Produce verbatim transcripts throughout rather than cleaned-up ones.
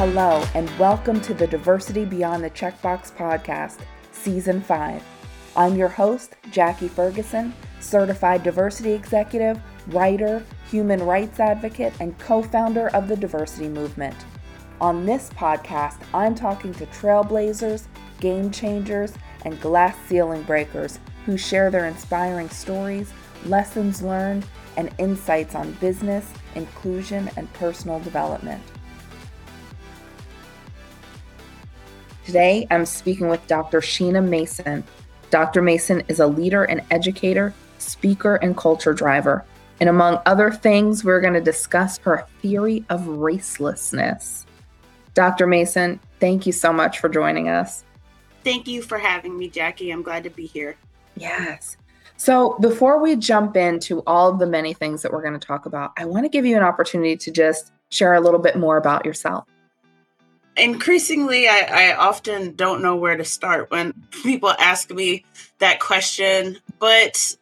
Hello, and welcome to the Diversity Beyond the Checkbox podcast, Season five. I'm your host, Jackie Ferguson, certified diversity executive, writer, human rights advocate, and co-founder of the diversity movement. On this podcast, I'm talking to trailblazers, game changers, and glass ceiling breakers who share their inspiring stories, lessons learned, and insights on business, inclusion, and personal development. Today, I'm speaking with Doctor Sheena Mason. Doctor Mason is a leader and educator, speaker, and culture driver. And among other things, we're going to discuss her theory of racelessness. Doctor Mason, thank you so much for joining us. Thank you for having me, Jackie. I'm glad to be here. Yes. So before we jump into all of the many things that we're going to talk about, I want to give you an opportunity to just share a little bit more about yourself. Increasingly, I, I often don't know where to start when people ask me that question, but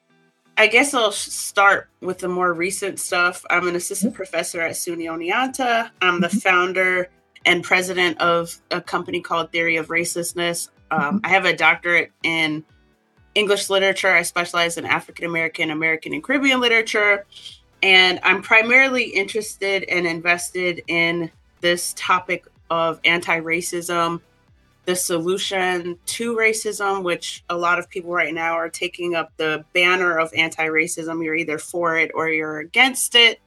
I guess I'll start with the more recent stuff. I'm an assistant mm-hmm. professor at SUNY Oneonta. I'm the mm-hmm. founder and president of a company called Theory of Racelessness. Um, mm-hmm. I have a doctorate in English literature. I specialize in African American, American, and Caribbean literature, and I'm primarily interested and invested in this topic of anti-racism, the solution to racism, which a lot of people right now are taking up the banner of anti-racism. You're either for it or you're against it,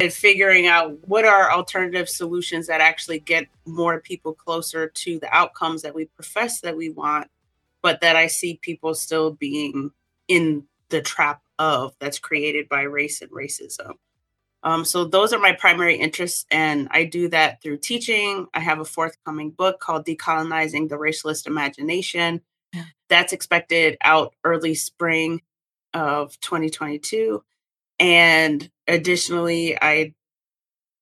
and figuring out what are alternative solutions that actually get more people closer to the outcomes that we profess that we want, but that I see people still being in the trap of that's created by race and racism. Um, so those are my primary interests, and I do that through teaching. I have a forthcoming book called Decolonizing the Racialist Imagination. That's expected out early spring of twenty twenty-two. And additionally, I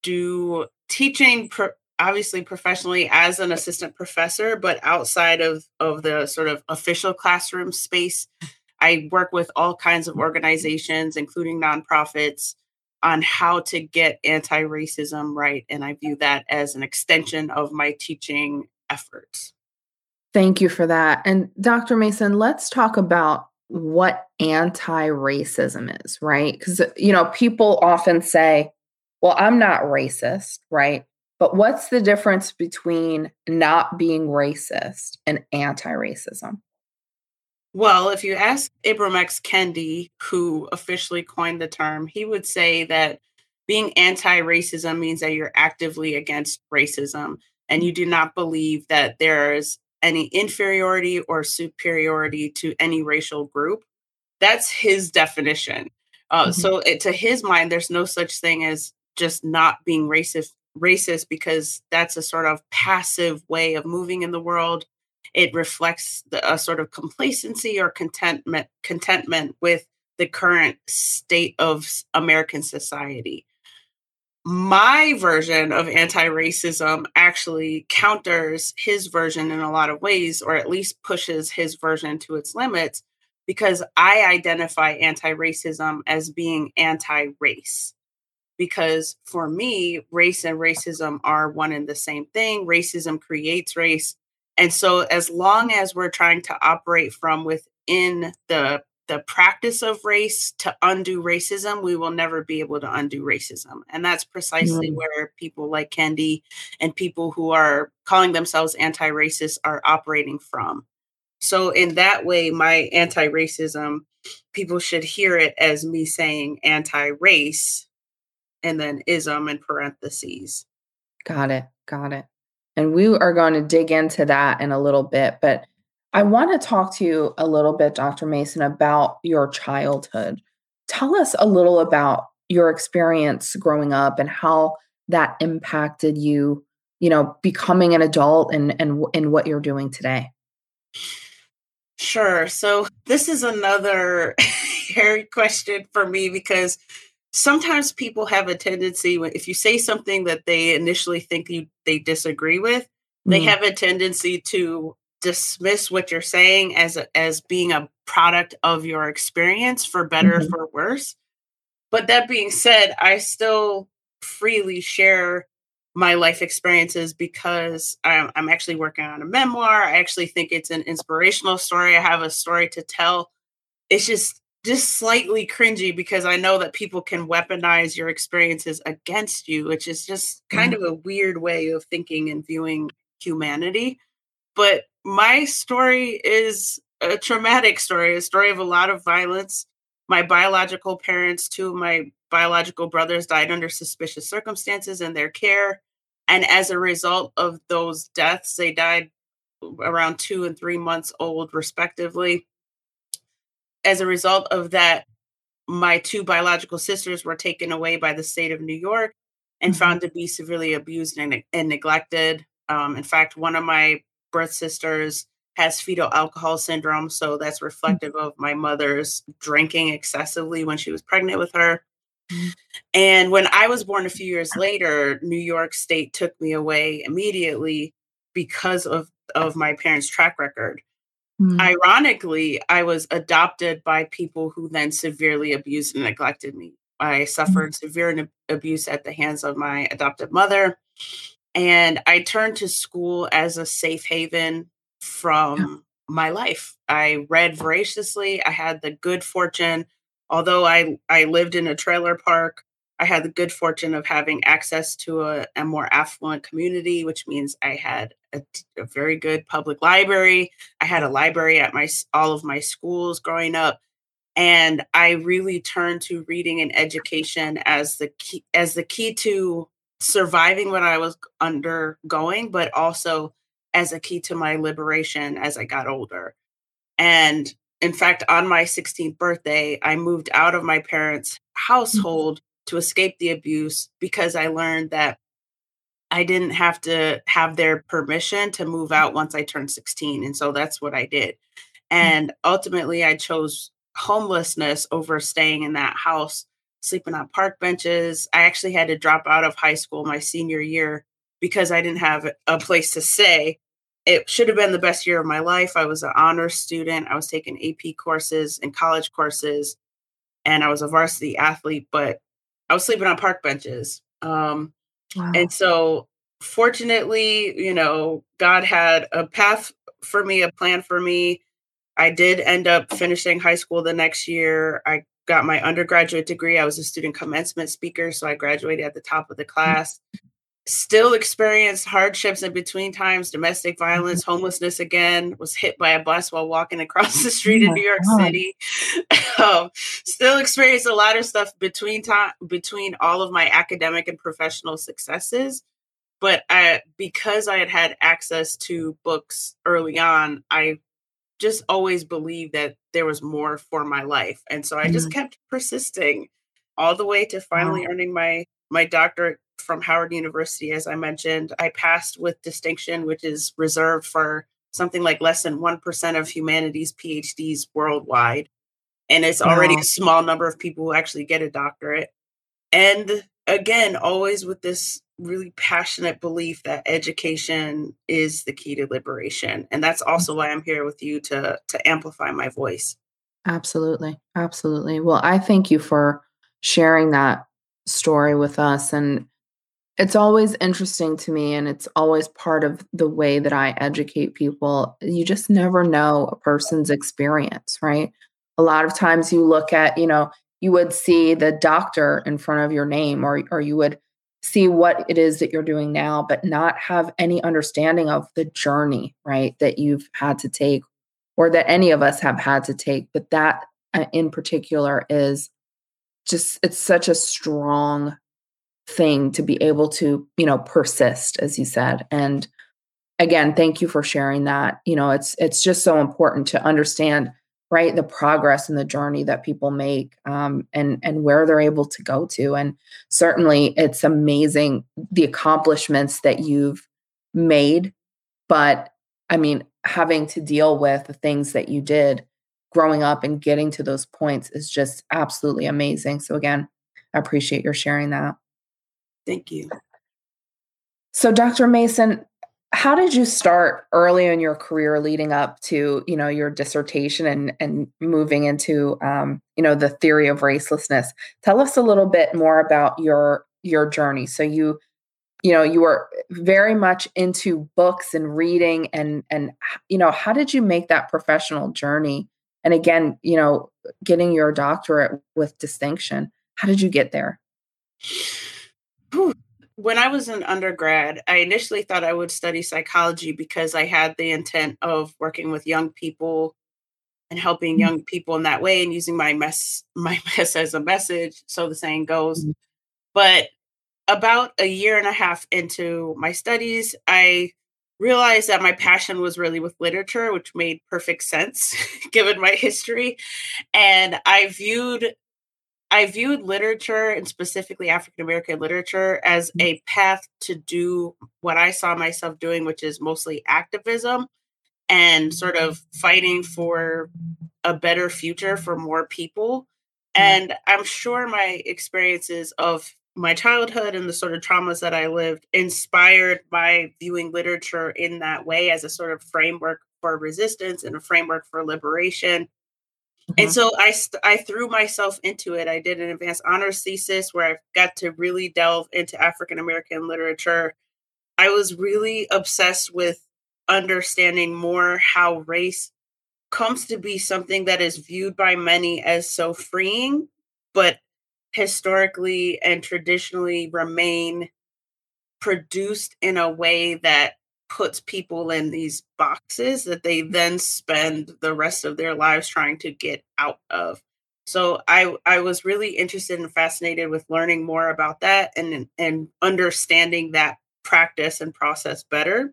do teaching, pro- obviously professionally as an assistant professor, but outside of, of the sort of official classroom space. I work with all kinds of organizations, including nonprofits, on how to get anti-racism right. And I view that as an extension of my teaching efforts. Thank you for that. And Doctor Mason, let's talk about what anti-racism is, right? Because, you know, people often say, well, I'm not racist, right? But what's the difference between not being racist and anti-racism? Well, if you ask Abram X. Kendi, who officially coined the term, he would say that being anti-racism means that you're actively against racism, and you do not believe that there's any inferiority or superiority to any racial group. That's his definition. Uh, mm-hmm. So it, to his mind, there's no such thing as just not being racist, racist because that's a sort of passive way of moving in the world. It reflects the, a sort of complacency or contentment contentment with the current state of American society. My version of anti-racism actually counters his version in a lot of ways, or at least pushes his version to its limits, because I identify anti-racism as being anti-race. Because for me, race and racism are one and the same thing. Racism creates race. And so as long as we're trying to operate from within the, the practice of race to undo racism, we will never be able to undo racism. And that's precisely mm-hmm. where people like Kendi and people who are calling themselves anti-racist are operating from. So in that way, my anti-racism, people should hear it as me saying anti-race and then ism in parentheses. Got it. Got it. And we are going to dig into that in a little bit, but I want to talk to you a little bit, Doctor Mason, about your childhood. Tell us a little about your experience growing up and how that impacted you, you know, becoming an adult and, and, and what you're doing today. Sure. So this is another hairy question for me because sometimes people have a tendency, when if you say something that they initially think you they disagree with, they mm-hmm. have a tendency to dismiss what you're saying as a, as being a product of your experience, for better mm-hmm. for worse. But that being said, I still freely share my life experiences, because I'm, I'm actually working on a memoir. I actually think it's an inspirational story. I have a story to tell. It's just just slightly cringy because I know that people can weaponize your experiences against you, which is just kind mm-hmm. of a weird way of thinking and viewing humanity. But my story is a traumatic story, a story of a lot of violence. My biological parents, two of my biological brothers, died under suspicious circumstances in their care. And as a result of those deaths, they died around two and three months old, respectively. As a result of that, my two biological sisters were taken away by the state of New York and mm-hmm. found to be severely abused and, and neglected. Um, in fact, one of my birth sisters has fetal alcohol syndrome, so that's reflective of my mother's drinking excessively when she was pregnant with her. And when I was born a few years later, New York State took me away immediately because of, of my parents' track record. Mm. Ironically, I was adopted by people who then severely abused and neglected me. I suffered mm. severe n- abuse at the hands of my adopted mother, and I turned to school as a safe haven from yeah. my life. I read voraciously. I had the good fortune, although I, I lived in a trailer park, I had the good fortune of having access to a, a more affluent community, which means I had a, a very good public library. I had a library at my all of my schools growing up. And I really turned to reading and education as the key, as the key to surviving what I was undergoing, but also as a key to my liberation as I got older. And in fact, on my sixteenth birthday, I moved out of my parents' household to escape the abuse, because I learned that I didn't have to have their permission to move out once I turned sixteen. And so that's what I did. And ultimately, I chose homelessness over staying in that house, sleeping on park benches. I actually had to drop out of high school my senior year because I didn't have a place to stay. It should have been the best year of my life. I was an honors student. I was taking A P courses and college courses, and I was a varsity athlete, but I was sleeping on park benches. Um, wow. And so fortunately, you know, God had a path for me, a plan for me. I did end up finishing high school the next year. I got my undergraduate degree. I was a student commencement speaker, so I graduated at the top of the class. Still experienced hardships in between times, domestic violence, homelessness again, was hit by a bus while walking across the street in New York City. um, still experienced a lot of stuff between time, between all of my academic and professional successes. But I, because I had had access to books early on, I just always believed that there was more for my life. And so I just mm-hmm. kept persisting all the way to finally wow. earning my, my doctorate from Howard University. As I mentioned, I passed with distinction, which is reserved for something like less than one percent of humanities PhDs worldwide. And it's already wow. a small number of people who actually get a doctorate. And again, always with this really passionate belief that education is the key to liberation. And that's also why I'm here with you to, to amplify my voice. Absolutely. Absolutely. Well, I thank you for sharing that story with us. And it's always interesting to me, and it's always part of the way that I educate people. You just never know a person's experience, right? A lot of times you look at, you know, you would see the doctor in front of your name, or, or you would see what it is that you're doing now, but not have any understanding of the journey, right, that you've had to take, or that any of us have had to take. But that uh, in particular is just, it's such a strong thing to be able to, you know, persist, as you said. And again, thank you for sharing that. You know, it's, it's just so important to understand, right, the progress and the journey that people make, um, and, and where they're able to go to. And certainly it's amazing the accomplishments that you've made, but I mean, having to deal with the things that you did growing up and getting to those points is just absolutely amazing. So again, I appreciate your sharing that. Thank you. So, Doctor Mason, how did you start early in your career leading up to, you know, your dissertation and, and moving into, um, you know, the theory of racelessness? Tell us a little bit more about your, your journey. So you, you know, you were very much into books and reading and, and, you know, how did you make that professional journey? And again, you know, getting your doctorate with distinction, how did you get there? When I was an undergrad, I initially thought I would study psychology because I had the intent of working with young people and helping young people in that way and using my mess, my mess as a message. So the saying goes, but about a year and a half into my studies, I realized that my passion was really with literature, which made perfect sense given my history. And I viewed I viewed literature, and specifically African-American literature, as a path to do what I saw myself doing, which is mostly activism and sort of fighting for a better future for more people. And I'm sure my experiences of my childhood and the sort of traumas that I lived inspired by viewing literature in that way as a sort of framework for resistance and a framework for liberation. Mm-hmm. And so I, st- I threw myself into it. I did an advanced honors thesis where I got to really delve into African-American literature. I was really obsessed with understanding more how race comes to be something that is viewed by many as so freeing, but historically and traditionally remain produced in a way that puts people in these boxes that they then spend the rest of their lives trying to get out of. So I, I was really interested and fascinated with learning more about that and, and understanding that practice and process better.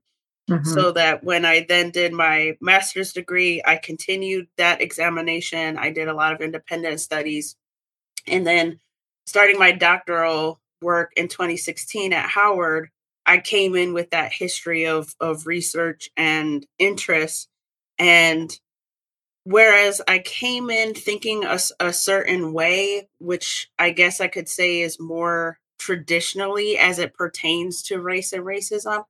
Mm-hmm. So that when I then did my master's degree, I continued that examination. I did a lot of independent studies. And then starting my doctoral work in twenty sixteen at Howard, I came in with that history of, of research and interest. And whereas I came in thinking a, a certain way, which I guess I could say is more traditionally as it pertains to race and racism,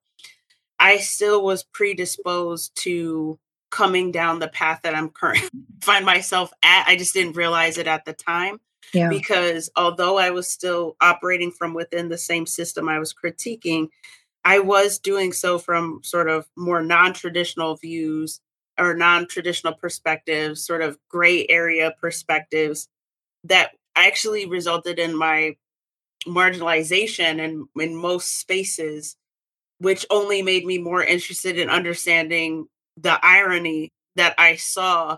I still was predisposed to coming down the path that I'm currently find myself at. I just didn't realize it at the time. Yeah. Because although I was still operating from within the same system I was critiquing, I was doing so from sort of more non-traditional views or non-traditional perspectives, sort of gray area perspectives that actually resulted in my marginalization and in most spaces, which only made me more interested in understanding the irony that I saw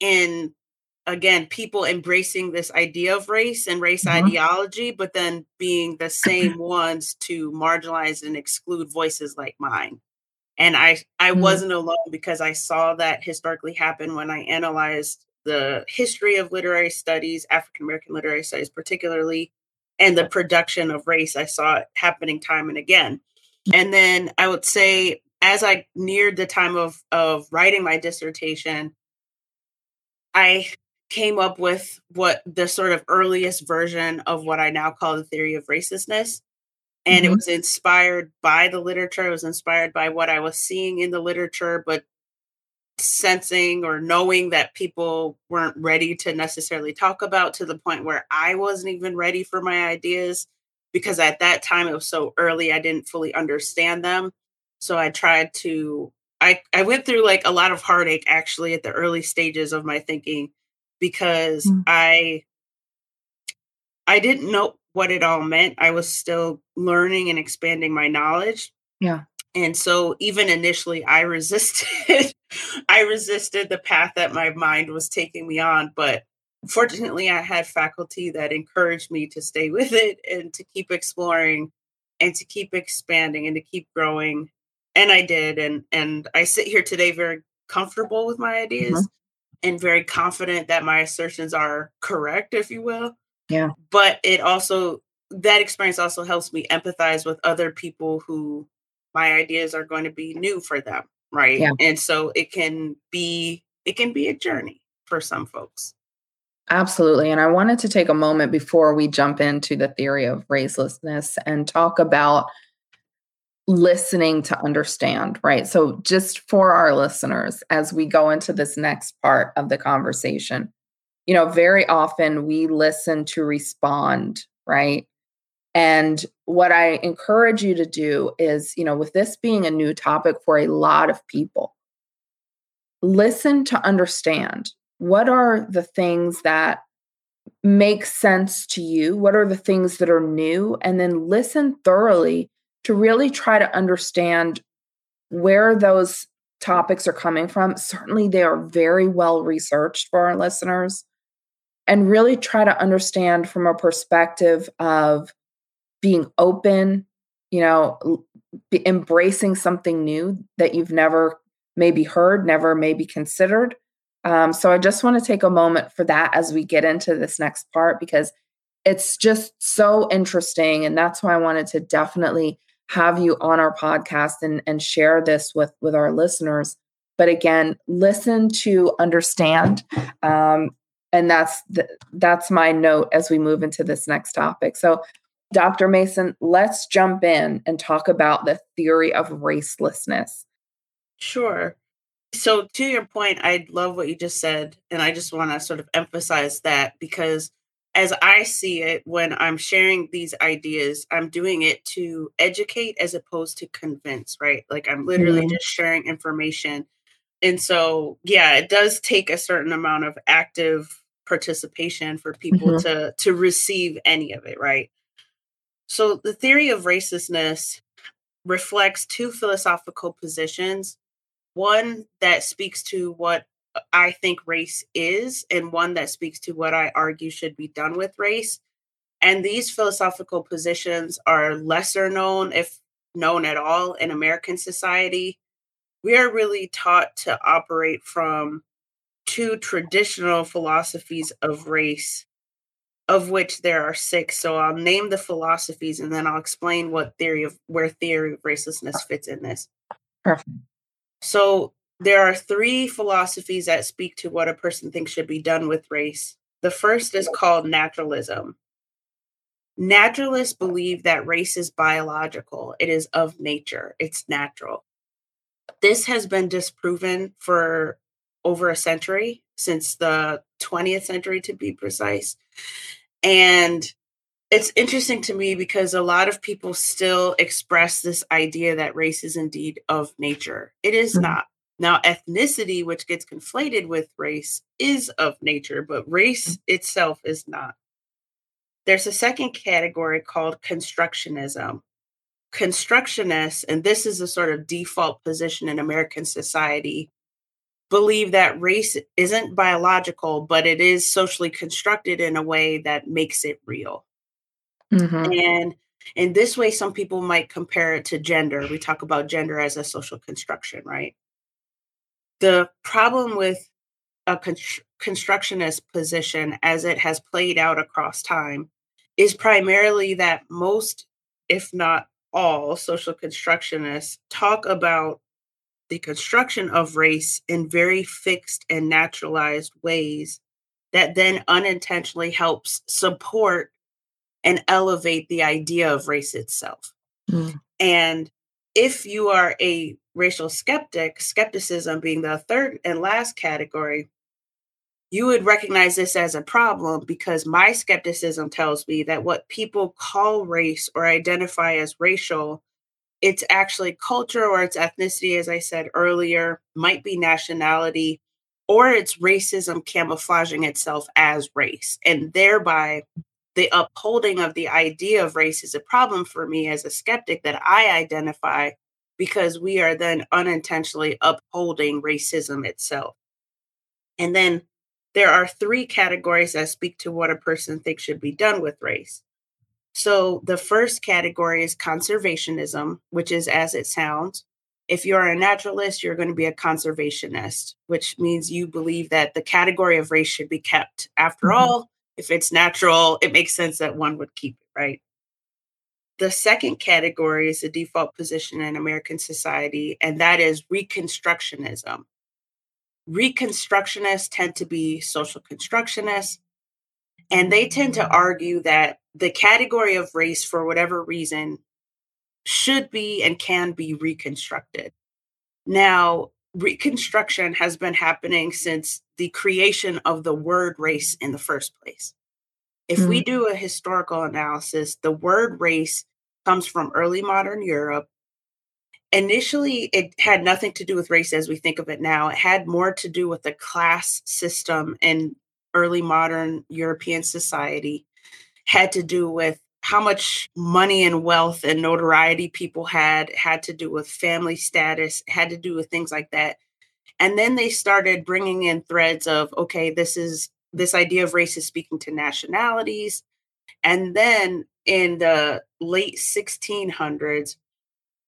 in, again, people embracing this idea of race and race mm-hmm. ideology, but then being the same ones to marginalize and exclude voices like mine. And I, I mm-hmm. wasn't alone because I saw that historically happen when I analyzed the history of literary studies, African-American literary studies particularly, and the production of race. I saw it happening time and again. And then I would say, as I neared the time of, of writing my dissertation, I came up with what the sort of earliest version of what I now call the theory of racelessness. And mm-hmm. it was inspired by the literature. It was inspired by what I was seeing in the literature, but sensing or knowing that people weren't ready to necessarily talk about, to the point where I wasn't even ready for my ideas, because at that time it was so early, I didn't fully understand them. So I tried to, I, I went through like a lot of heartache actually at the early stages of my thinking, because mm-hmm. I I didn't know what it all meant. I was still learning and expanding my knowledge. Yeah. And so even initially I resisted I resisted the path that my mind was taking me on, but fortunately I had faculty that encouraged me to stay with it and to keep exploring and to keep expanding and to keep growing. And I did, and and I sit here today very comfortable with my ideas. Mm-hmm. And very confident that my assertions are correct, if you will. Yeah. But it also, that experience also helps me empathize with other people who my ideas are going to be new for them. Right. Yeah. And so it can be, it can be a journey for some folks. Absolutely. And I wanted to take a moment before we jump into the theory of racelessness and talk about listening to understand, right? So just for our listeners, as we go into this next part of the conversation, you know, very often we listen to respond, right? And what I encourage you to do is, you know, with this being a new topic for a lot of people, listen to understand what are the things that make sense to you, what are the things that are new, and then listen thoroughly to really try to understand where those topics are coming from. Certainly, they are very well researched for our listeners, and really try to understand from a perspective of being open, you know, embracing something new that you've never maybe heard, never maybe considered. Um, so I just want to take a moment for that as we get into this next part, because it's just so interesting. And that's why I wanted to definitely have you on our podcast and, and share this with, with our listeners. But again, listen to understand. Um, and that's the, that's my note as we move into this next topic. So Doctor Mason, let's jump in and talk about the theory of racelessness. Sure. So to your point, I love what you just said. And I just want to sort of emphasize that, because as I see it, when I'm sharing these ideas, I'm doing it to educate as opposed to convince, right? Like I'm literally mm-hmm. just sharing information. And so, yeah, it does take a certain amount of active participation for people mm-hmm. to, to receive any of it, right? So the theory of racelessness reflects two philosophical positions, one that speaks to what I think race is, and one that speaks to what I argue should be done with race. And these philosophical positions are lesser known, if known at all, in American society. We are really taught to operate from two traditional philosophies of race, of which there are six. So I'll name the philosophies and then I'll explain what theory of where theory of racelessness fits in this. Perfect. So there are three philosophies that speak to what a person thinks should be done with race. The first is called naturalism. Naturalists believe that race is biological. It is of nature. It's natural. This has been disproven for over a century, since the twentieth century to be precise. And it's interesting to me because a lot of people still express this idea that race is indeed of nature. It is not. Now, ethnicity, which gets conflated with race, is of nature, but race itself is not. There's a second category called constructionism. Constructionists, and this is a sort of default position in American society, believe that race isn't biological, but it is socially constructed in a way that makes it real. Mm-hmm. And in this way, some people might compare it to gender. We talk about gender as a social construction, right? The problem with a con- constructionist position, as it has played out across time, is primarily that most, if not all, social constructionists talk about the construction of race in very fixed and naturalized ways that then unintentionally helps support and elevate the idea of race itself. Mm. And if you are a racial skeptic, skepticism being the third and last category, you would recognize this as a problem, because my skepticism tells me that what people call race or identify as racial, it's actually culture, or it's ethnicity, as I said earlier, might be nationality, or it's racism camouflaging itself as race. And thereby, the upholding of the idea of race is a problem for me as a skeptic that I identify, because we are then unintentionally upholding racism itself. And then there are three categories that speak to what a person thinks should be done with race. So the first category is conservationism, which is as it sounds. If you're a naturalist, you're going to be a conservationist, which means you believe that the category of race should be kept. After mm-hmm. all, if it's natural, it makes sense that one would keep it, right? The second category is the default position in American society, and that is reconstructionism. Reconstructionists tend to be social constructionists, and they tend to argue that the category of race, for whatever reason, should be and can be reconstructed. Now, reconstruction has been happening since the creation of the word race in the first place. If mm-hmm. we do a historical analysis, the word race comes from early modern Europe. Initially, it had nothing to do with race as we think of it now. It had more to do with the class system in early modern European society, had to do with how much money and wealth and notoriety people had, had to do with family status, had to do with things like that. And then they started bringing in threads of, okay, this is this idea of race is speaking to nationalities. And then in the late sixteen hundreds,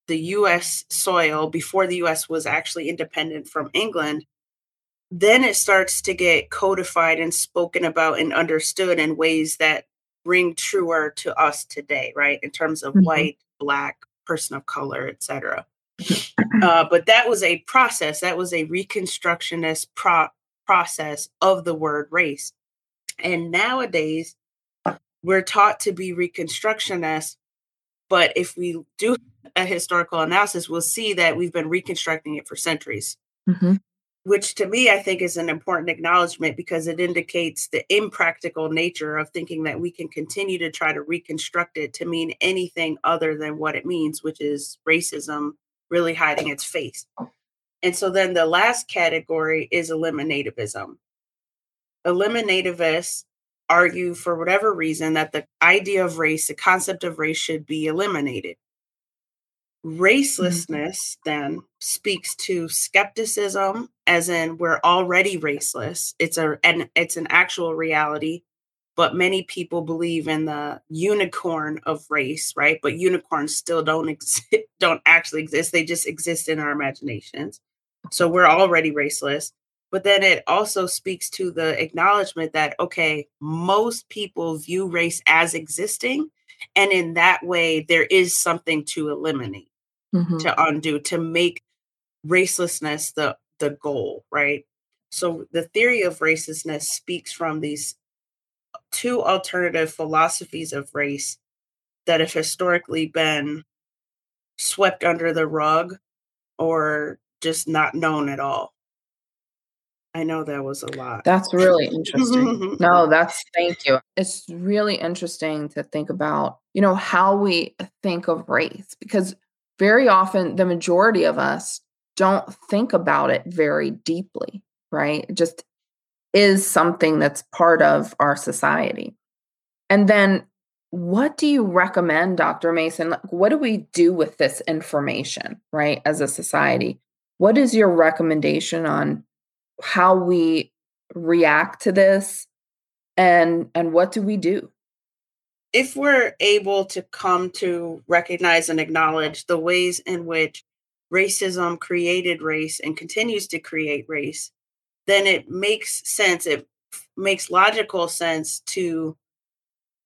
the U S soil, before the U S was actually independent from England, then it starts to get codified and spoken about and understood in ways that ring truer to us today, right? In terms of mm-hmm. white, Black, person of color, et cetera. Uh, but that was a process. That was a reconstructionist pro- process of the word race. And nowadays, we're taught to be reconstructionists. But if we do a historical analysis, we'll see that we've been reconstructing it for centuries, mm-hmm. which to me, I think is an important acknowledgement because it indicates the impractical nature of thinking that we can continue to try to reconstruct it to mean anything other than what it means, which is racism really hiding its face. And so then the last category is eliminativism. Eliminativists argue for whatever reason that the idea of race, the concept of race should be eliminated. Racelessness mm-hmm. then speaks to skepticism, as in we're already raceless. It's a and it's an actual reality, but many people believe in the unicorn of race, right? But unicorns still don't ex- don't actually exist. They just exist in our imaginations. So we're already raceless. But then it also speaks to the acknowledgement that, okay, most people view race as existing. And in that way, there is something to eliminate, mm-hmm. to undo, to make racelessness the, the goal, right? So the theory of racelessness speaks from these two alternative philosophies of race that have historically been swept under the rug or just not known at all. I know that was a lot. That's really interesting. No, that's, thank you. It's really interesting to think about, you know, how we think of race, because very often the majority of us don't think about it very deeply, right? It just is something that's part of our society. And then what do you recommend, Doctor Mason? Like, what do we do with this information, right? As a society, what is your recommendation on how we react to this, and and what do we do? If we're able to come to recognize and acknowledge the ways in which racism created race and continues to create race, then it makes sense, it makes logical sense to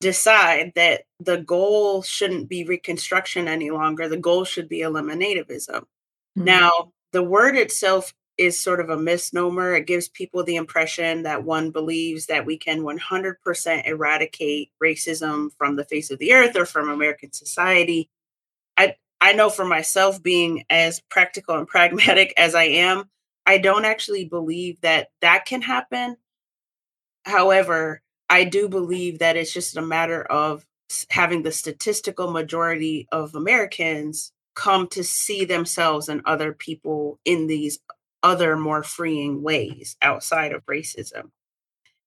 decide that the goal shouldn't be reconstruction any longer. The goal should be eliminativism. Mm-hmm. Now, the word itself is sort of a misnomer. It gives people the impression that one believes that we can one hundred percent eradicate racism from the face of the earth or from American society. I I know for myself, being as practical and pragmatic as I am, I don't actually believe that that can happen. However, I do believe that it's just a matter of having the statistical majority of Americans come to see themselves and other people in these other more freeing ways outside of racism.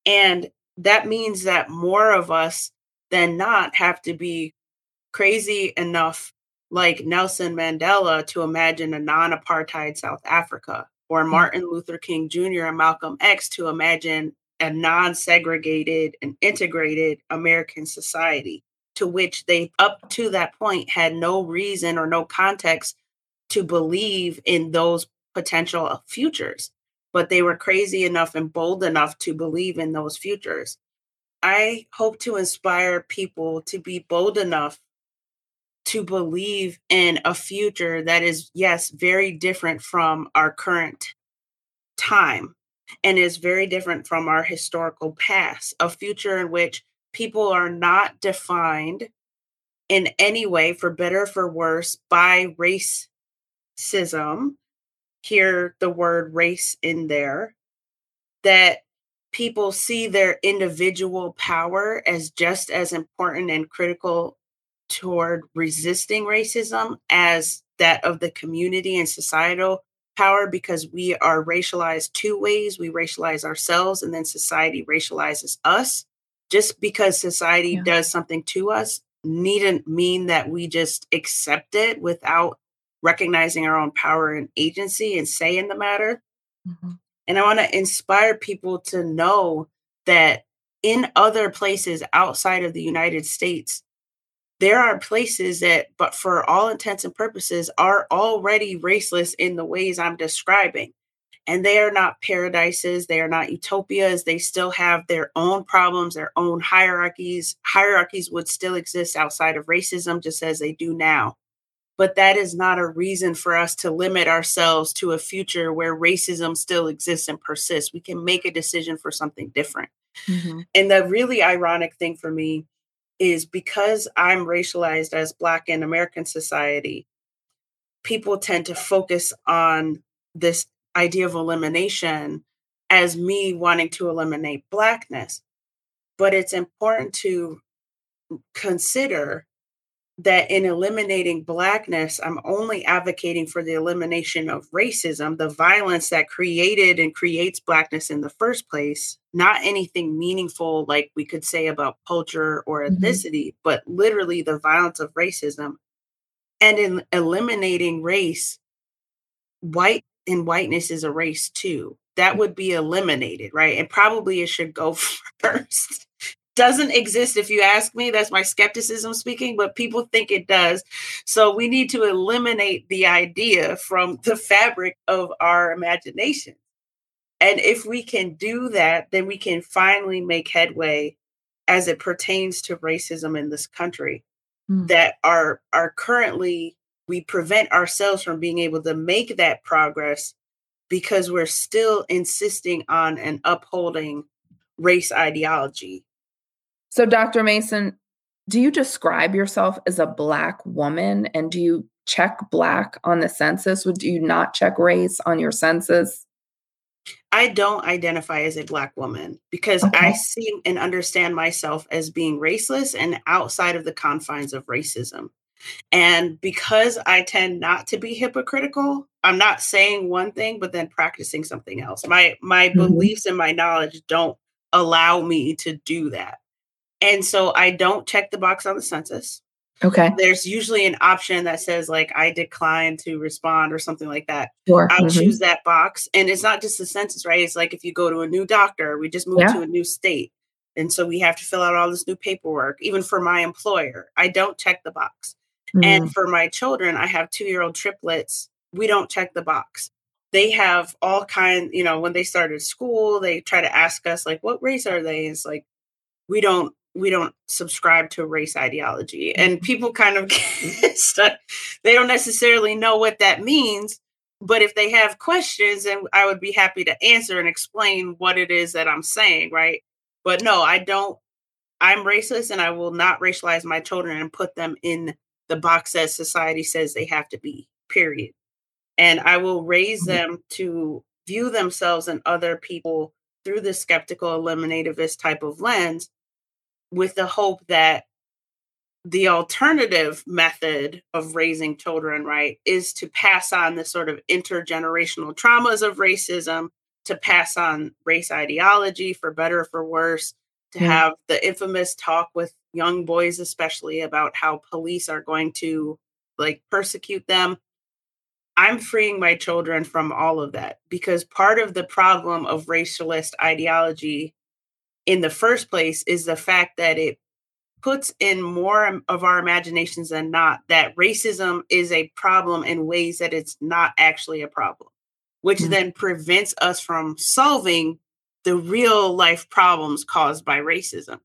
And that means that more of us than not have to be crazy enough, like Nelson Mandela, to imagine a non-apartheid South Africa, or Martin Luther King Junior and Malcolm X to imagine a non-segregated and integrated American society, to which they, up to that point, had no reason or no context to believe in those potential futures, but they were crazy enough and bold enough to believe in those futures. I hope to inspire people to be bold enough to believe in a future that is, yes, very different from our current time and is very different from our historical past, a future in which people are not defined in any way, for better or for worse, by racism. Hear the word race in there, that people see their individual power as just as important and critical toward resisting racism as that of the community and societal power, because we are racialized two ways. We racialize ourselves, and then society racializes us. Just because society yeah. does something to us needn't mean that we just accept it without recognizing our own power and agency and say in the matter. Mm-hmm. And I want to inspire people to know that in other places outside of the United States, there are places that, but for all intents and purposes, are already raceless in the ways I'm describing. And they are not paradises. They are not utopias. They still have their own problems, their own hierarchies. Hierarchies would still exist outside of racism, just as they do now. But that is not a reason for us to limit ourselves to a future where racism still exists and persists. We can make a decision for something different. Mm-hmm. And the really ironic thing for me is, because I'm racialized as Black in American society, people tend to focus on this idea of elimination as me wanting to eliminate Blackness. But it's important to consider that in eliminating Blackness, I'm only advocating for the elimination of racism, the violence that created and creates Blackness in the first place, not anything meaningful like we could say about culture or ethnicity, mm-hmm. but literally the violence of racism. And in eliminating race, white and whiteness is a race too. That would be eliminated, right? And probably it should go first. Doesn't exist, if you ask me. That's my skepticism speaking, but people think it does. So we need to eliminate the idea from the fabric of our imagination. And if we can do that, then we can finally make headway as it pertains to racism in this country mm. that are, are currently, we prevent ourselves from being able to make that progress because we're still insisting on and upholding race ideology. So, Doctor Mason, do you describe yourself as a Black woman, and do you check Black on the census? Would you not check race on your census? I don't identify as a Black woman because okay. I see and understand myself as being raceless and outside of the confines of racism. And because I tend not to be hypocritical, I'm not saying one thing, but then practicing something else. My, my mm-hmm. beliefs and my knowledge don't allow me to do that. And so I don't check the box on the census. Okay. There's usually an option that says like, I decline to respond or something like that. Sure. I'll mm-hmm. choose that box. And it's not just the census, right? It's like if you go to a new doctor, we just moved yeah. to a new state. And so we have to fill out all this new paperwork, even for my employer. I don't check the box. Mm-hmm. And for my children, I have two-year-old triplets. We don't check the box. They have all kinds, you know, when they started school, they try to ask us like, what race are they? It's like, we don't. we don't subscribe to race ideology, and people kind of get stuck. They don't necessarily know what that means, but if they have questions, then I would be happy to answer and explain what it is that I'm saying. Right. But no, I don't, I'm racist, and I will not racialize my children and put them in the box that society says they have to be, period. And I will raise them to view themselves and other people through the skeptical eliminativist type of lens, with the hope that the alternative method of raising children, right, is to pass on the sort of intergenerational traumas of racism, to pass on race ideology for better or for worse, to mm-hmm. have the infamous talk with young boys, especially about how police are going to like persecute them. I'm freeing my children from all of that, because part of the problem of racialist ideology in the first place is the fact that it puts in more of our imaginations than not that racism is a problem in ways that it's not actually a problem, which mm-hmm. then prevents us from solving the real life problems caused by racism.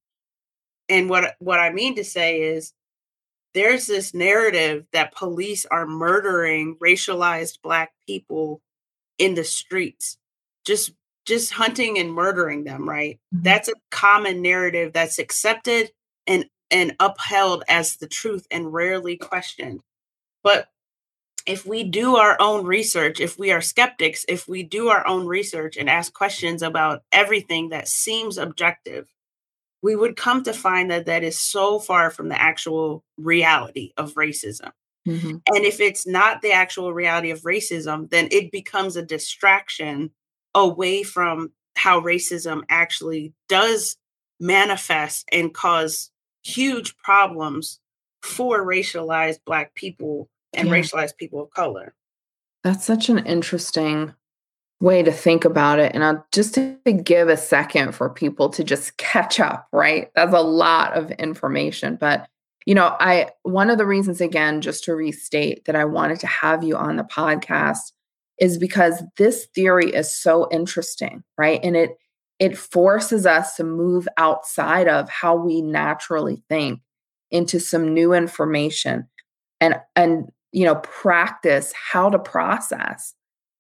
And what, what I mean to say is there's this narrative that police are murdering racialized Black people in the streets, just just hunting and murdering them, right? That's a common narrative that's accepted and, and upheld as the truth and rarely questioned. But if we do our own research, if we are skeptics, if we do our own research and ask questions about everything that seems objective, we would come to find that that is so far from the actual reality of racism. Mm-hmm. And if it's not the actual reality of racism, then it becomes a distraction away from how racism actually does manifest and cause huge problems for racialized Black people and yeah. racialized people of color. That's such an interesting way to think about it. And I'll just to give a second for people to just catch up, right? That's a lot of information. But, you know, I, one of the reasons, again, just to restate that I wanted to have you on the podcast is because this theory is so interesting, right? And it, it forces us to move outside of how we naturally think into some new information and, and, you know, practice how to process,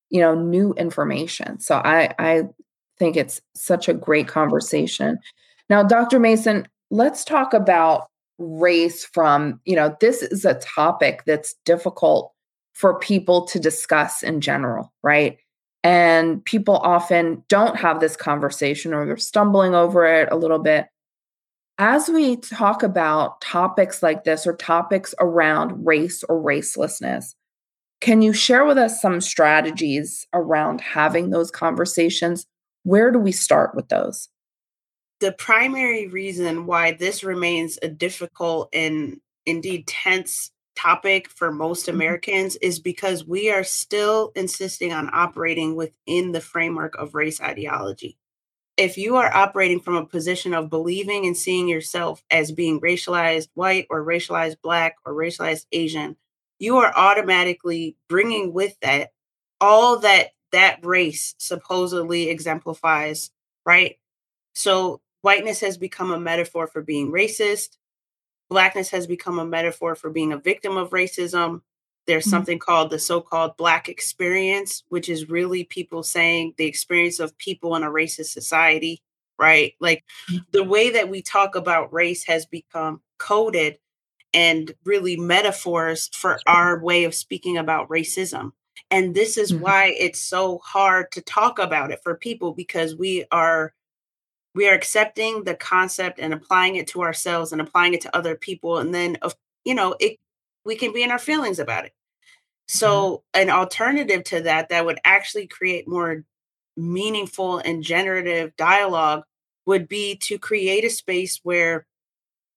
you know, new information. So I, I think it's such a great conversation. Now, Doctor Mason, let's talk about race from, you know, this is a topic that's difficult for people to discuss in general, right? And people often don't have this conversation or they're stumbling over it a little bit. As we talk about topics like this or topics around race or racelessness, can you share with us some strategies around having those conversations? Where do we start with those? The primary reason why this remains a difficult and indeed tense topic for most Americans is because we are still insisting on operating within the framework of race ideology. If you are operating from a position of believing and seeing yourself as being racialized white or racialized Black or racialized Asian, you are automatically bringing with that all that that race supposedly exemplifies, right? So whiteness has become a metaphor for being racist. Blackness has become a metaphor for being a victim of racism. There's something called the so-called Black experience, which is really people saying the experience of people in a racist society, right? Like the way that we talk about race has become coded and really metaphors for our way of speaking about racism. And this is why it's so hard to talk about it for people, because we are we are accepting the concept and applying it to ourselves and applying it to other people. And then, you know, it we can be in our feelings about it. So an alternative to that, that would actually create more meaningful and generative dialogue would be to create a space where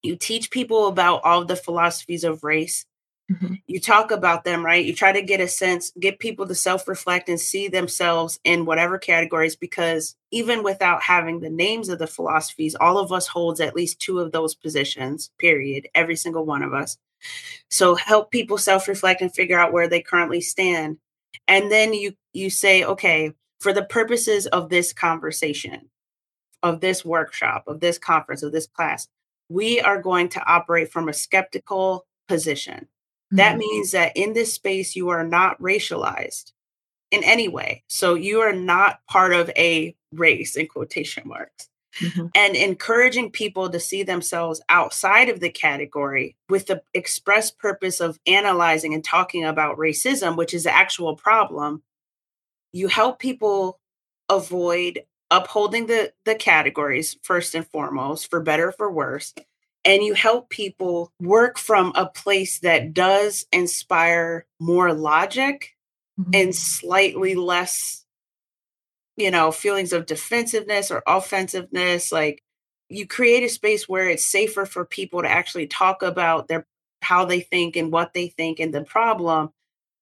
you teach people about all the philosophies of race. Mm-hmm. You talk about them, right? You try to get a sense, get people to self-reflect and see themselves in whatever categories, because even without having the names of the philosophies, all of us holds at least two of those positions, period, every single one of us. So help people self-reflect and figure out where they currently stand. And then you, you say, okay, for the purposes of this conversation, of this workshop, of this conference, of this class, we are going to operate from a skeptical position. That mm-hmm. means that in this space, you are not racialized in any way. So you are not part of a race in quotation marks, mm-hmm. and encouraging people to see themselves outside of the category with the express purpose of analyzing and talking about racism, which is the actual problem. You help people avoid upholding the, the categories first and foremost, for better or for worse. And you help people work from a place that does inspire more logic mm-hmm. and slightly less, you know, feelings of defensiveness or offensiveness. Like you create a space where it's safer for people to actually talk about their how they think and what they think and the problem.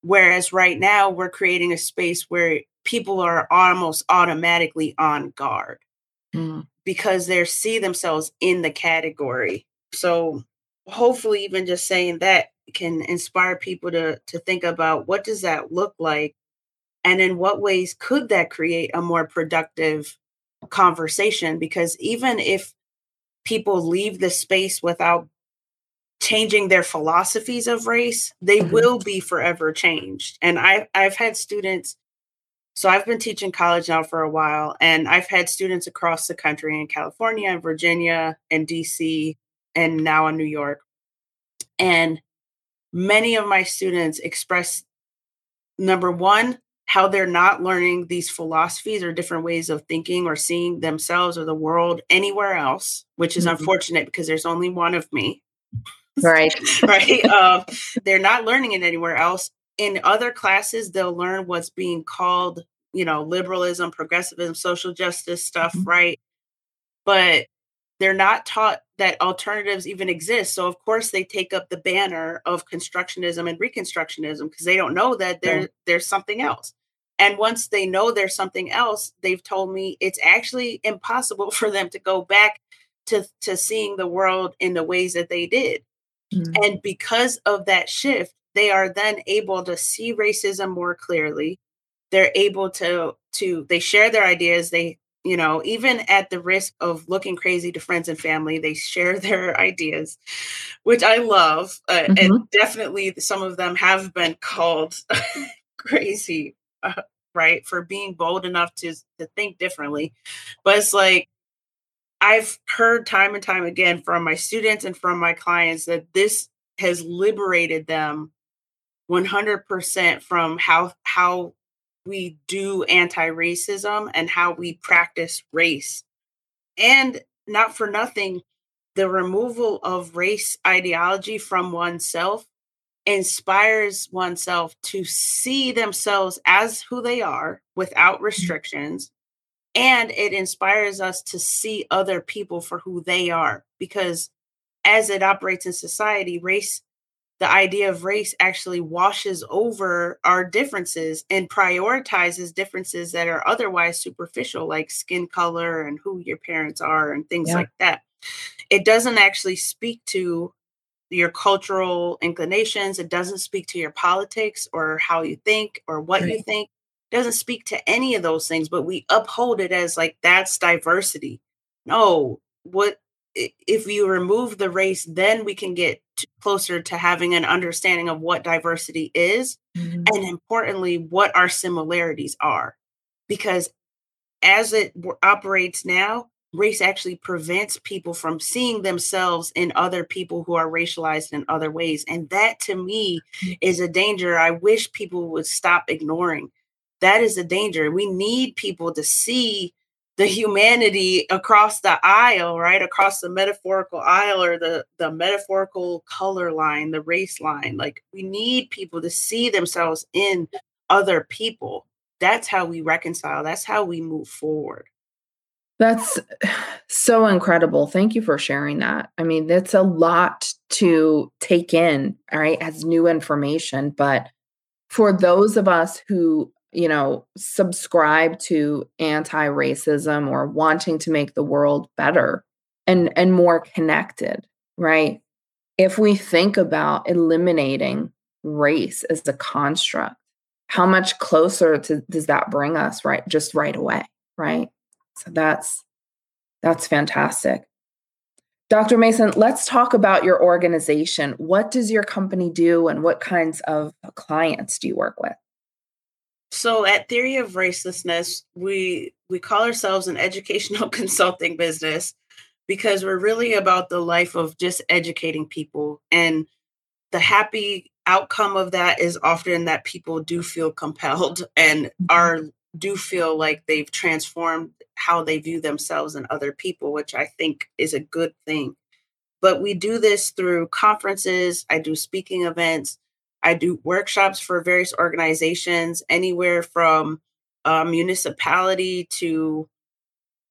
Whereas right now we're creating a space where people are almost automatically on guard mm. because they see themselves in the category. So hopefully even just saying that can inspire people to, to think about what does that look like? And in what ways could that create a more productive conversation? Because even if people leave the space without changing their philosophies of race, they mm-hmm. will be forever changed. And I, I've had students So I've been teaching college now for a while, and I've had students across the country in California and Virginia and D C and now in New York. And many of my students express number one, how they're not learning these philosophies or different ways of thinking or seeing themselves or the world anywhere else, which is mm-hmm. unfortunate because there's only one of me. Right. Right. Um, they're not learning it anywhere else. In other classes, they'll learn what's being called, you know, liberalism, progressivism, social justice stuff. Mm-hmm. Right. But they're not taught that alternatives even exist. So, of course, they take up the banner of constructionism and reconstructionism because they don't know that there, yeah. there's something else. And once they know there's something else, they've told me it's actually impossible for them to go back to, to seeing the world in the ways that they did. Mm-hmm. And because of that shift, they are then able to see racism more clearly. They're able to, to they share their ideas. They You know, even at the risk of looking crazy to friends and family, they share their ideas, which I love. Uh, mm-hmm. And definitely some of them have been called crazy, uh, right, for being bold enough to, to think differently. But it's like, I've heard time and time again from my students and from my clients that this has liberated them one hundred percent from how how. we do anti-racism and how we practice race. And not for nothing, the removal of race ideology from oneself inspires oneself to see themselves as who they are without restrictions. And it inspires us to see other people for who they are, because as it operates in society, race The idea of race actually washes over our differences and prioritizes differences that are otherwise superficial, like skin color and who your parents are and things yeah. like that. It doesn't actually speak to your cultural inclinations. It doesn't speak to your politics or how you think or what right. you think. It doesn't speak to any of those things, but we uphold it as like, that's diversity. No, what if you remove the race, then we can get closer to having an understanding of what diversity is, mm-hmm. and importantly, what our similarities are. Because as it w- operates now, race actually prevents people from seeing themselves in other people who are racialized in other ways. And that, to me, is a danger I wish people would stop ignoring. That is a danger. We need people to see the humanity across the aisle, right? Across the metaphorical aisle or the, the metaphorical color line, the race line. Like, we need people to see themselves in other people. That's how we reconcile. That's how we move forward. That's so incredible. Thank you for sharing that. I mean, that's a lot to take in, all right, as new information. But for those of us who you know, subscribe to anti-racism or wanting to make the world better and, and more connected, right? If we think about eliminating race as a construct, how much closer to, does that bring us, right? Just right away, right? So that's, that's fantastic. Doctor Mason, let's talk about your organization. What does your company do and what kinds of clients do you work with? So at Theory of Racelessness, we we call ourselves an educational consulting business because we're really about the life of just educating people. And the happy outcome of that is often that people do feel compelled and are do feel like they've transformed how they view themselves and other people, which I think is a good thing. But we do this through conferences. I do speaking events. I do workshops for various organizations, anywhere from a municipality to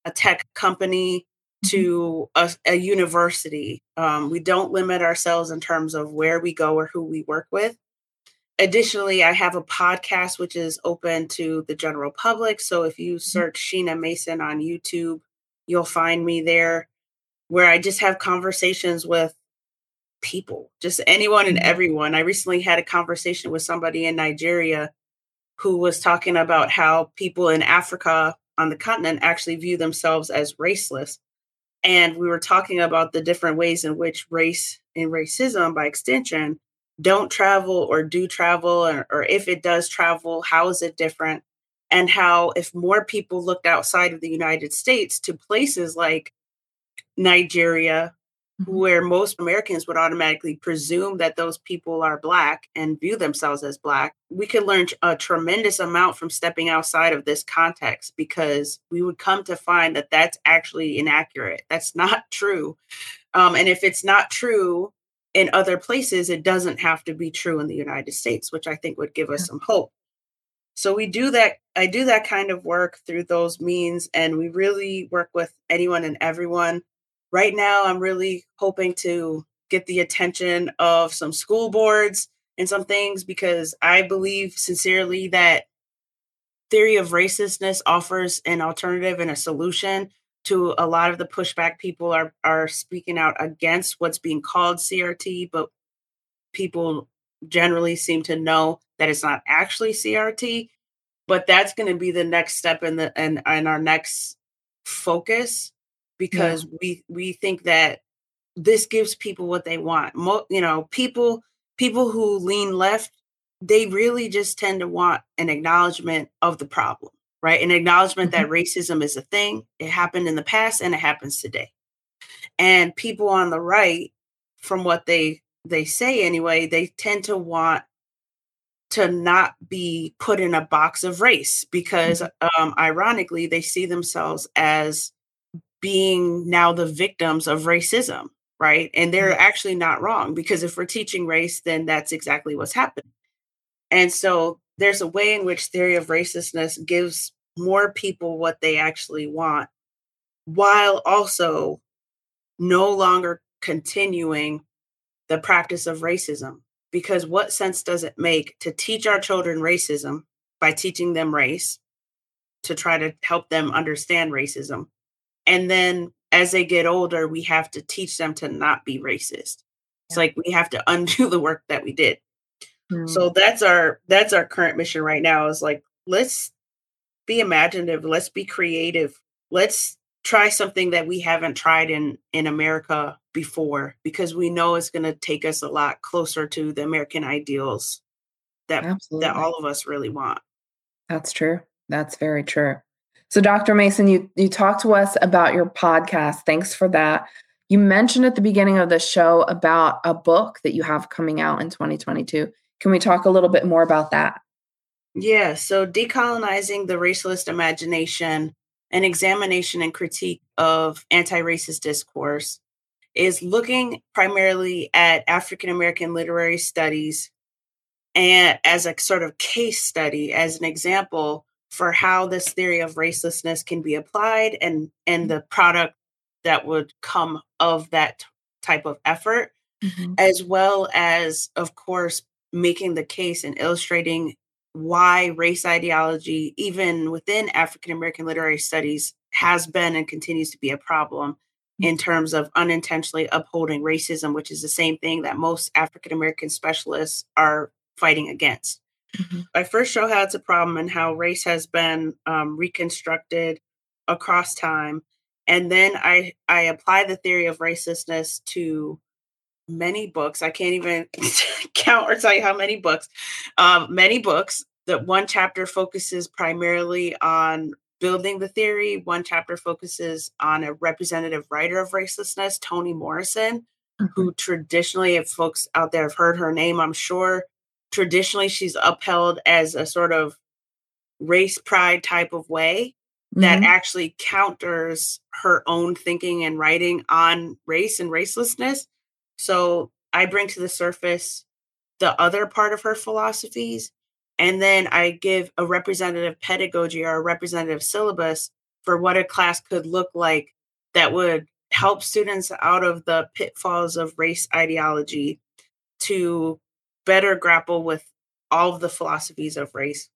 a tech company to a, a university. Um, we don't limit ourselves in terms of where we go or who we work with. Additionally, I have a podcast, which is open to the general public. So if you search Sheena Mason on YouTube, you'll find me there, where I just have conversations with people, just anyone and everyone. I recently had a conversation with somebody in Nigeria who was talking about how people in Africa on the continent actually view themselves as raceless. And we were talking about the different ways in which race and racism, by extension, don't travel or do travel, or, or if it does travel, how is it different? And how if more people looked outside of the United States to places like Nigeria, where most Americans would automatically presume that those people are Black and view themselves as Black, we could learn a tremendous amount from stepping outside of this context, because we would come to find that that's actually inaccurate. That's not true. Um, and if it's not true in other places, it doesn't have to be true in the United States, which I think would give us some hope. So we do that. I do that kind of work through those means, and we really work with anyone and everyone. Right now, I'm really hoping to get the attention of some school boards and some things, because I believe sincerely that theory of racelessness offers an alternative and a solution to a lot of the pushback. People are, are speaking out against what's being called C R T, but people generally seem to know that it's not actually C R T. But that's going to be the next step in the in, in our next focus. Because yeah. we we think that this gives people what they want. Mo, you know, people people who lean left, they really just tend to want an acknowledgement of the problem, right? An acknowledgement mm-hmm. that racism is a thing. It happened in the past and it happens today. And people on the right, from what they they say anyway, they tend to want to not be put in a box of race, because mm-hmm. um, ironically, they see themselves as being now the victims of racism, right? And they're actually not wrong, because if we're teaching race, then that's exactly what's happening. And so there's a way in which theory of racelessness gives more people what they actually want, while also no longer continuing the practice of racism. Because what sense does it make to teach our children racism by teaching them race to try to help them understand racism? And then as they get older, we have to teach them to not be racist. Yeah. It's like we have to undo the work that we did. Mm. So that's our that's our current mission right now, is like, let's be imaginative. Let's be creative. Let's try something that we haven't tried in, in America before, because we know it's going to take us a lot closer to the American ideals that, that all of us really want. That's true. That's very true. So Doctor Mason, you, you talked to us about your podcast. Thanks for that. You mentioned at the beginning of the show about a book that you have coming out in twenty twenty-two. Can we talk a little bit more about that? Yeah. So Decolonizing the Racialist Imagination, an examination and critique of anti-racist discourse, is looking primarily at African-American literary studies and as a sort of case study, as an example for how this theory of racelessness can be applied and, and the product that would come of that type of effort, mm-hmm. as well as, of course, making the case and illustrating why race ideology, even within African-American literary studies, has been and continues to be a problem mm-hmm. in terms of unintentionally upholding racism, which is the same thing that most African-American specialists are fighting against. Mm-hmm. I first show how it's a problem and how race has been um, reconstructed across time. And then I, I apply the theory of racelessness to many books. I can't even count or tell you how many books, um, many books. That one chapter focuses primarily on building the theory. One chapter focuses on a representative writer of racelessness, Toni Morrison, mm-hmm. who traditionally, if folks out there have heard her name, I'm sure, traditionally, she's upheld as a sort of race pride type of way that mm-hmm. actually counters her own thinking and writing on race and racelessness. So I bring to the surface the other part of her philosophies. And then I give a representative pedagogy or a representative syllabus for what a class could look like that would help students out of the pitfalls of race ideology to better grapple with all of the philosophies of race.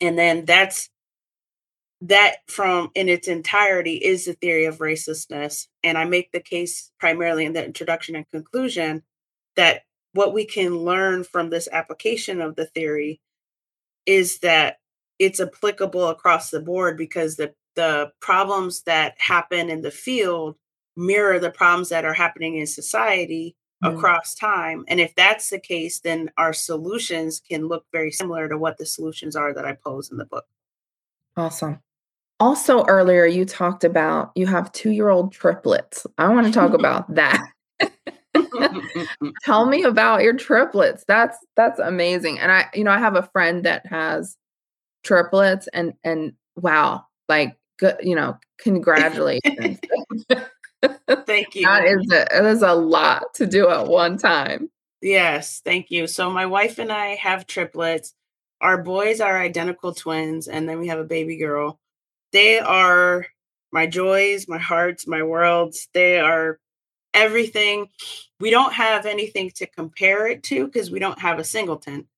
And then that's that from in its entirety is the theory of racelessness. And I make the case primarily in the introduction and conclusion that what we can learn from this application of the theory is that it's applicable across the board, because the, the problems that happen in the field mirror the problems that are happening in society across time. And if that's the case, then our solutions can look very similar to what the solutions are that I pose in the book. Awesome. Also, earlier you talked about you have two-year-old triplets. I want to talk about that. Tell me about your triplets. That's, that's amazing. And I, you know, I have a friend that has triplets, and, and wow, like, good, you know, congratulations. Thank you. That is a, it is a lot to do at one time. Yes. Thank you. So my wife and I have triplets. Our boys are identical twins, and then we have a baby girl. They are my joys, my hearts, my worlds. They are everything. We don't have anything to compare it to because we don't have a singleton.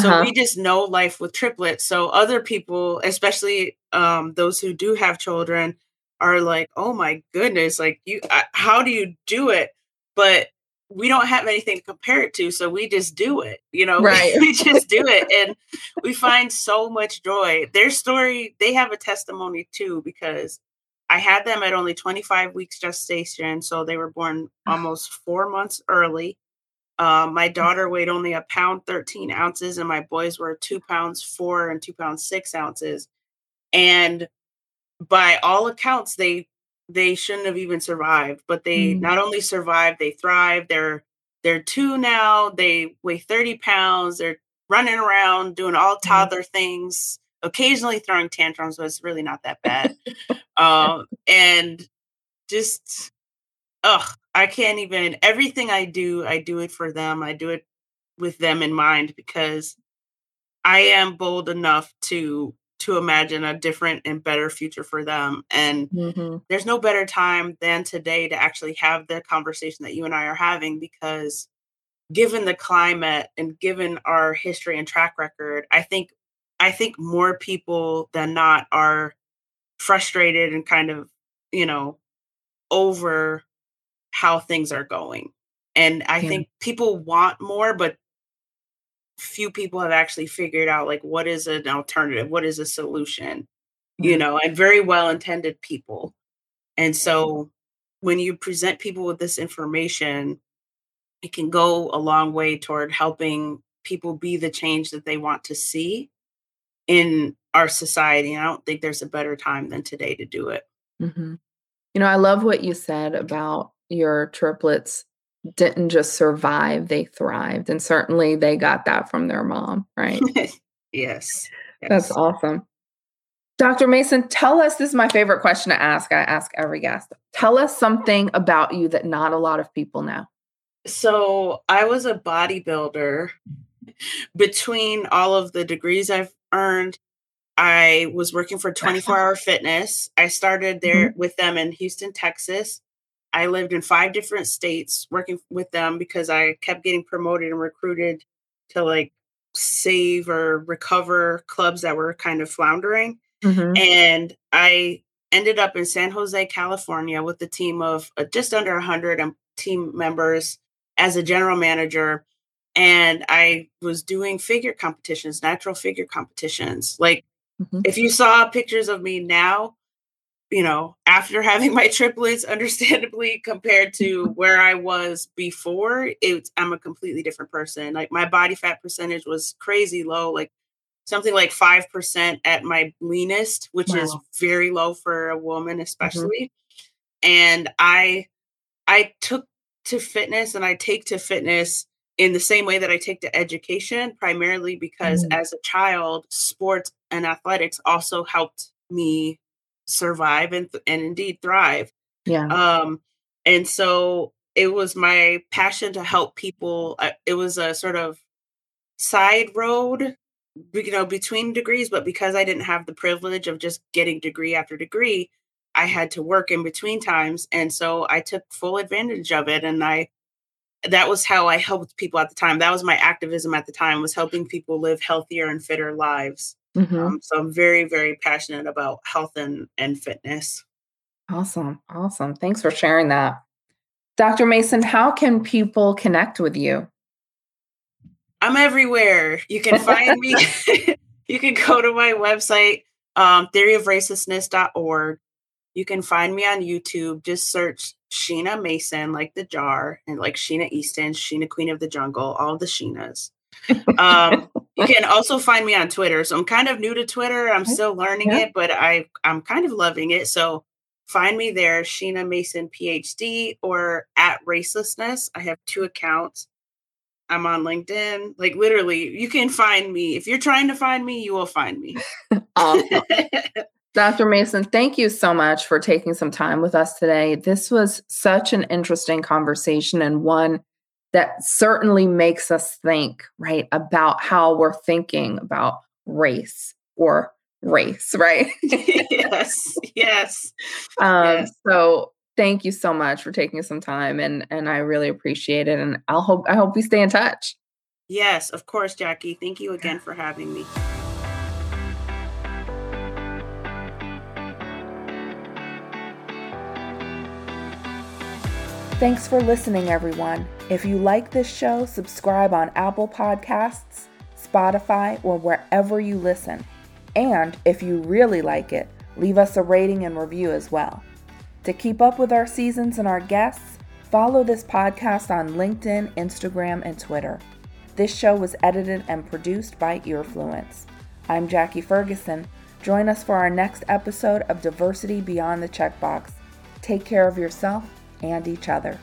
So uh-huh. we just know life with triplets. So other people, especially um, those who do have children, are like, oh my goodness, like you, I, how do you do it? But we don't have anything to compare it to. So we just do it, you know, right. we just do it. And we find so much joy. Their story, they have a testimony too, because I had them at only twenty-five weeks gestation. So they were born almost four months early. Uh, my daughter weighed only a pound, thirteen ounces, and my boys were two pounds, four and two pounds, six ounces. And by all accounts, they they shouldn't have even survived, but they mm. not only survived, they thrived. They're, they're two now, they weigh thirty pounds. They're running around doing all toddler mm. things, occasionally throwing tantrums, but it's really not that bad. um, and just, ugh, I can't even, everything I do, I do it for them. I do it with them in mind, because I am bold enough to to imagine a different and better future for them. And mm-hmm. there's no better time than today to actually have the conversation that you and I are having, because given the climate and given our history and track record, I think, I think more people than not are frustrated and kind of, you know, over how things are going. And I yeah. think people want more, but few people have actually figured out, like, what is an alternative? What is a solution? You know, and very well-intended people. And so when you present people with this information, it can go a long way toward helping people be the change that they want to see in our society. And I don't think there's a better time than today to do it. Mm-hmm. You know, I love what you said about your triplets didn't just survive, they thrived. And certainly they got that from their mom, right? Yes. That's awesome. Doctor Mason, tell us, this is my favorite question to ask. I ask every guest. Tell us something about you that not a lot of people know. So I was a bodybuilder. Between all of the degrees I've earned, I was working for twenty-four hour Fitness. I started there mm-hmm. with them in Houston, Texas. I lived in five different states working with them because I kept getting promoted and recruited to like save or recover clubs that were kind of floundering. Mm-hmm. And I ended up in San Jose, California with a team of just under one hundred team members as a general manager. And I was doing figure competitions, natural figure competitions. Like mm-hmm. if you saw pictures of me now, you know, after having my triplets, understandably, compared to where I was before, it's, I'm a completely different person. Like my body fat percentage was crazy low, like something like five percent at my leanest, which wow. is very low for a woman, especially. Mm-hmm. And I, I took to fitness and I take to fitness in the same way that I take to education, primarily because mm-hmm. as a child, sports and athletics also helped me survive and th- and indeed thrive. Yeah. Um, and so it was my passion to help people. I, it was a sort of side road, you know, between degrees, but because I didn't have the privilege of just getting degree after degree, I had to work in between times. And so I took full advantage of it. And I, that was how I helped people at the time. That was my activism at the time, was helping people live healthier and fitter lives. Mm-hmm. Um, so I'm very, very passionate about health and, and fitness. Awesome. Awesome. Thanks for sharing that. Doctor Mason, how can people connect with you? I'm everywhere. You can find me. You can go to my website, um, theory of racelessness dot org. You can find me on YouTube. Just search Sheena Mason, like the jar, and like Sheena Easton, Sheena Queen of the Jungle, all the Sheenas. um, you can also find me on Twitter. So I'm kind of new to Twitter. I'm still learning yeah. it, but I, I'm kind of loving it. So Find me there, Sheena Mason, P H D, or at Racelessness. I have two accounts. I'm on LinkedIn. Like, literally, you can find me. If you're trying to find me, you will find me. Awesome. Doctor Mason, thank you so much for taking some time with us today. This was such an interesting conversation, and one that certainly makes us think, right, about how we're thinking about race or race, right? Yes, yes, um, yes. So thank you so much for taking some time, and and I really appreciate it. And I'll hope I hope we stay in touch. Yes, of course, Jackie. Thank you again for having me. Thanks for listening, everyone. If you like this show, subscribe on Apple Podcasts, Spotify, or wherever you listen. And if you really like it, leave us a rating and review as well. To keep up with our seasons and our guests, follow this podcast on LinkedIn, Instagram, and Twitter. This show was edited and produced by Earfluence. I'm Jackie Ferguson. Join us for our next episode of Diversity Beyond the Checkbox. Take care of yourself and each other.